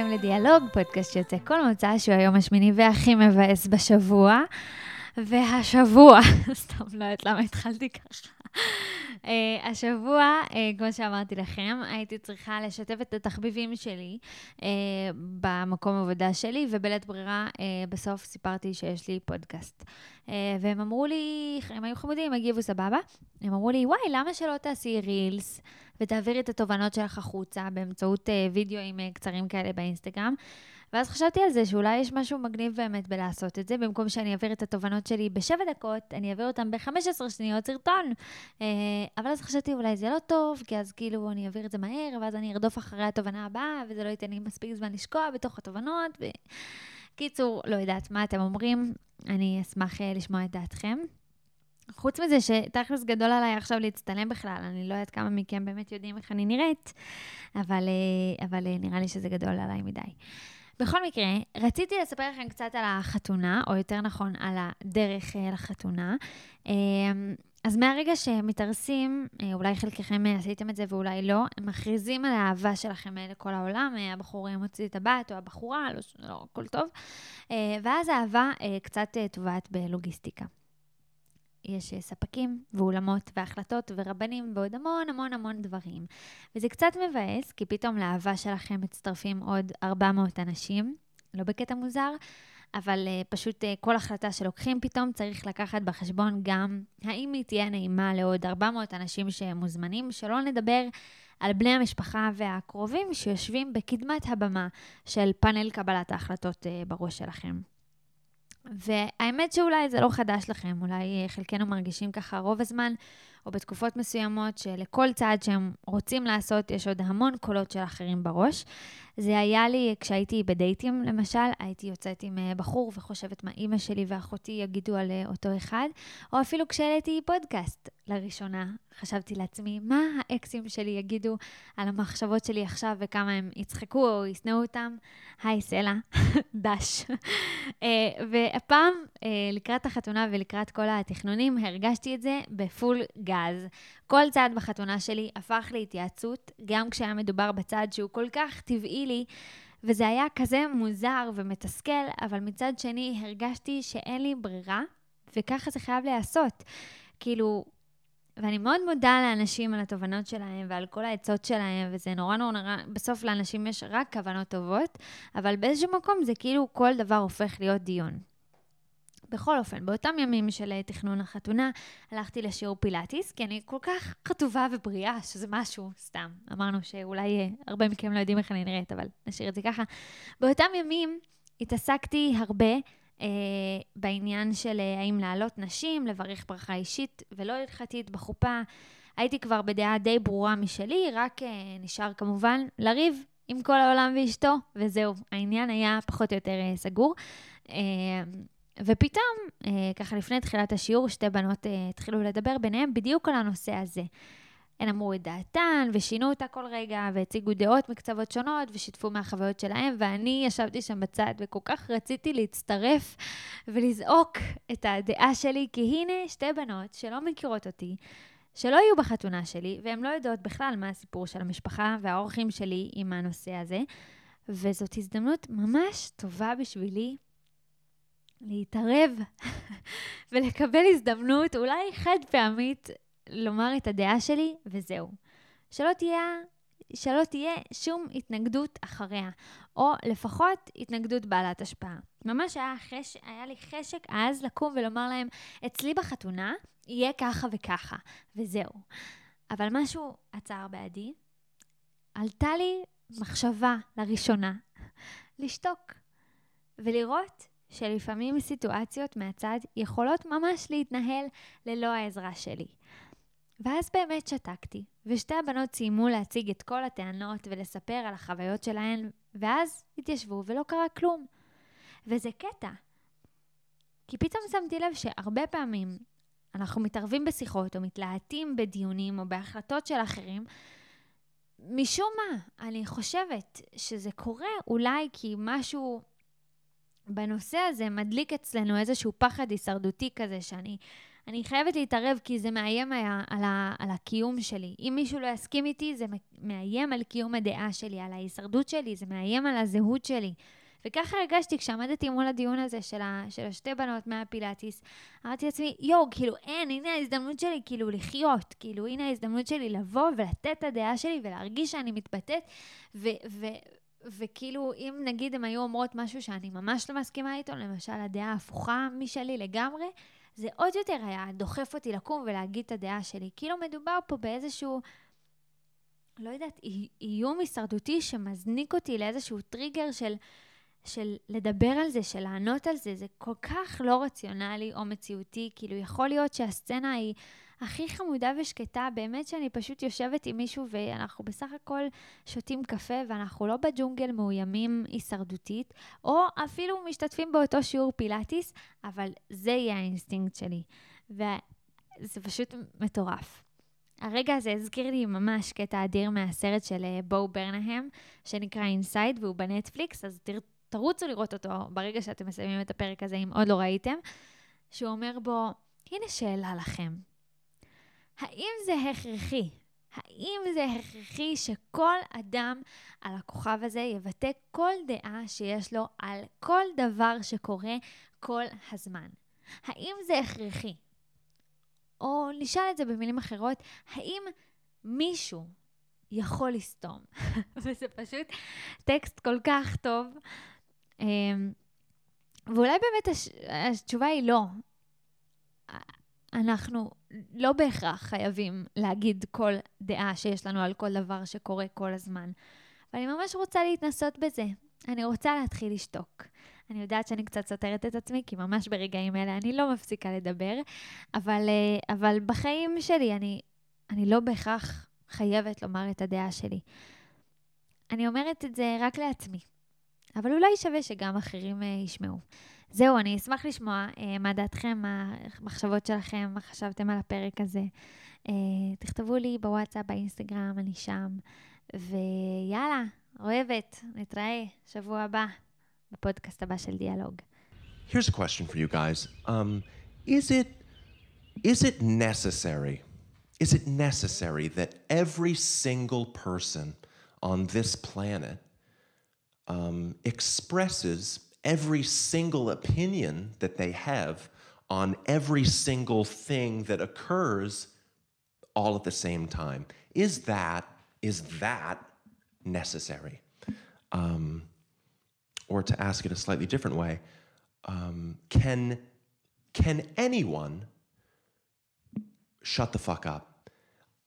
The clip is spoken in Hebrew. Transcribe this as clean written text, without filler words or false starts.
הבאים לדיאלוג, פודקאסט שיוצא כל מוצא שהוא היום השמיני והכי מבאס בשבוע. והשבוע, סתם לא יודעת למה התחלתי ככה. השבוע, כמו שאמרתי לכם, הייתי צריכה לשתף את התחביבים שלי במקום עבודה שלי, ובלית ברירה בסוף סיפרתי שיש לי פודקאסט. והם אמרו לי, הם היו חמודים, הגיבו סבבה, הם אמרו לי, וואי, למה שלא תעשי רילס ותעבירי את התובנות שלך החוצה באמצעות וידאוים קצרים כאלה באינסטגרם? ואז חשבתי על זה שאולי יש משהו מגניב באמת בלעשות את זה, במקום שאני אעביר את התובנות שלי ב7 דקות, אני אעביר אותן ב15 שניות סרטון. אבל אז חשבתי אולי זה לא טוב, כי אז כאילו אני אעביר את זה מהר, ואז אני ארדוף אחרי התובנה הבאה, וזה לא ייתן לי מספיק זמן לשקוע בתוך התובנות. קיצור, לא יודעת מה אתם אומרים, אני אשמח לשמוע את דעתכם. חוץ מזה שתכלס גדול עליי עכשיו להצטלם בכלל, אני לא יודעת כמה מכם באמת יודעים איך אני נראית, אבל נראה לי שזה גדול עליי מדי. בכל מקרה, רציתי לספר לכם קצת על החתונה, או יותר נכון, על הדרך לחתונה. אז מהרגע שמתארסים, אולי חלקכם עשיתם את זה ואולי לא, הם מכריזים על האהבה שלכם לכל העולם, הבחור מוציא את הבת או הבחורה, לא כל טוב, ואז האהבה קצת טובעת בלוגיסטיקה. יש ספקים ואולמות והחלטות ורבנים ועוד המון המון המון דברים. וזה קצת מבאס, כי פתאום לאהבה שלכם מצטרפים עוד 400 אנשים, לא בקטע מוזר, אבל פשוט כל החלטה שלוקחים פתאום צריך לקחת בחשבון גם האם היא תהיה נעימה לעוד 400 אנשים שמוזמנים, שלא נדבר על בני המשפחה והקרובים שיושבים בקדמת הבמה של פאנל קבלת ההחלטות בראש שלכם. והאמת שאולי זה לא חדש לכם, אולי חלקנו מרגישים ככה רוב הזמן, או בתקופות מסוימות שלכל צעד שהם רוצים לעשות יש עוד המון קולות של אחרים בראש. זה היה לי כשהייתי בדייטים למשל, הייתי יוצאת עם בחור וחושבת מה אמא שלי ואחותי יגידו על אותו אחד, או אפילו כשהעליתי פודקאסט לראשונה, חשבתי לעצמי מה האקסים שלי יגידו על המחשבות שלי עכשיו וכמה הם יצחקו או יסנאו אותם, היי סלע, דש. והפעם לקראת החתונה ולקראת כל התכנונים הרגשתי את זה בפול גז. כל צעד בחתונה שלי הפך להתייעצות, גם כשהיה מדובר בצעד שהוא כל כך טבעי לי, וזה היה כזה מוזר ומתסכל, אבל מצד שני הרגשתי שאין לי ברירה, וככה זה חייב להיעשות. כאילו, ואני מאוד מודה לאנשים על התובנות שלהם ועל כל העצות שלהם, וזה נורא נורא, בסוף לאנשים יש רק כוונות טובות, אבל באיזשהו מקום זה כאילו כל דבר הופך להיות דיון. בכל אופן, באותם ימים של תכנון החתונה, הלכתי לשיעור פילאטיס, כי אני כל כך חטובה ובריאה, שזה משהו סתם. אמרנו שאולי הרבה מכם לא יודעים איך אני נראית, אבל נשאיר את זה ככה. באותם ימים התעסקתי הרבה בעניין של האם לעלות נשים, לברך ברכה אישית ולא הלכתית בחופה. הייתי כבר בדעה די ברורה משלי, רק נשאר כמובן לריב עם כל העולם ואשתו, וזהו, העניין היה פחות או יותר סגור. ופתאום, ככה לפני תחילת השיעור, 2 בנות התחילו לדבר ביניהם בדיוק על הנושא הזה. הן אמרו את דעתן, ושינו אותה כל רגע, והציגו דעות מקצוות שונות, ושיתפו מהחוויות שלהם, ואני ישבתי שם בצד, וכל כך רציתי להצטרף ולזעוק את הדעה שלי, כי הנה 2 בנות שלא מכירות אותי, שלא יהיו בחתונה שלי, והן לא יודעות בכלל מה הסיפור של המשפחה והאורחים שלי עם הנושא הזה, וזאת הזדמנות ממש טובה בשבילי, להתערב ולקבל הזדמנות, אולי חד פעמית, לומר את הדעה שלי, וזהו. שלא תהיה שום התנגדות אחריה, או לפחות התנגדות בעלת השפעה. ממש היה לי חשק אז לקום ולומר להם, אצלי בחתונה יהיה ככה וככה, וזהו. אבל משהו עצר בעדי, עלתה לי מחשבה לראשונה, לשתוק ולראות שלפעמים סיטואציות מהצד יכולות ממש להתנהל ללא העזרה שלי. ואז באמת שתקתי, ו2 הבנות סיימו להציג את כל הטענות ולספר על החוויות שלהן, ואז התיישבו ולא קרה כלום. וזה קטע. כי פתאום שמתי לב שהרבה פעמים אנחנו מתערבים בשיחות או מתלהטים בדיונים או בהחלטות של אחרים, משום מה, אני חושבת שזה קורה אולי כי משהו בנושא הזה מדליק אצלנו איזשהו פחד הישרדותי כזה, שאני אני חייבת להתערב כי זה מאיים על הקיום שלי. אם מישהו לא יסכים איתי, זה מאיים על קיום הדעה שלי, על ההישרדות שלי, זה מאיים על הזהות שלי. וככה הרגשתי כשעמדתי מול הדיון הזה של השתי בנות מהפילאטיס, אמרתי לעצמי, יוג, כאילו, הנה ההזדמנות שלי, כאילו, לחיות, כאילו, הנה ההזדמנות שלי לבוא ולתת את הדעה שלי ולהרגיש שאני מתבטאת, וכאילו, אם נגיד הם היו אומרות משהו שאני ממש לא מסכימה איתו, למשל, הדעה הפוכה משלי לגמרי, זה עוד יותר היה דוחף אותי לקום ולהגיד את הדעה שלי. כאילו מדובר פה באיזשהו, לא יודעת, איום הישרדותי שמזניק אותי לאיזשהו טריגר של לדבר על זה, של לענות על זה. זה כל כך לא רציונלי או מציאותי. כאילו יכול להיות שהסצנה היא הכי חמודה ושקטה. באמת שאני פשוט יושבת עם מישהו ואנחנו בסך הכל שותים קפה ואנחנו לא בג'ונגל מאוימים הישרדותית, או אפילו משתתפים באותו שיעור פילאטיס, אבל זה יהיה האינסטינקט שלי. וזה פשוט מטורף. הרגע הזה הזכיר לי ממש קטע אדיר מהסרט של בו ברנהם, שנקרא Inside, והוא בנטפליקס, אז תרוצו לראות אותו ברגע שאתם מסיימים את הפרק הזה, אם עוד לא ראיתם, שהוא אומר בו, הנה שאלה לכם. האם זה הכרחי? האם זה הכרחי שכל אדם על הכוכב הזה יבטא כל דעה שיש לו על כל דבר שקורה כל הזמן? האם זה הכרחי? או נשאל את זה במילים אחרות, האם מישהו יכול לסתום? וזה פשוט טקסט כל כך טוב. ואולי באמת התשובה היא לא. אנחנו לא בהכרח חייבים להגיד כל דעה שיש לנו על כל דבר שקורה כל הזמן. ואני ממש רוצה להתנסות בזה. אני רוצה להתחיל לשתוק. אני יודעת שאני קצת סותרת את עצמי, כי ממש ברגעים אלה אני לא מפסיקה לדבר, אבל בחיים שלי אני לא בהכרח חייבת לומר את הדעה שלי. אני אומרת את זה רק לעצמי, אבל אולי שווה שגם אחרים ישמעו. זהו, אני אשמח לשמוע מה דעתכם, מה המחשבות שלכם, מה חשבתם על הפרק הזה. תכתבו לי בוואטסאפ, באינסטגרם, אני שם. ויאללה, אוהבת, נתראה שבוע הבא. בפודקאסט הבא של דיאלוג. Here's a question for you guys. Is it necessary? Is it necessary that every single person on this planet expresses every single opinion that they have on every single thing that occurs all at the same time? Is that necessary? Or to ask it a slightly different way, can anyone shut the fuck up?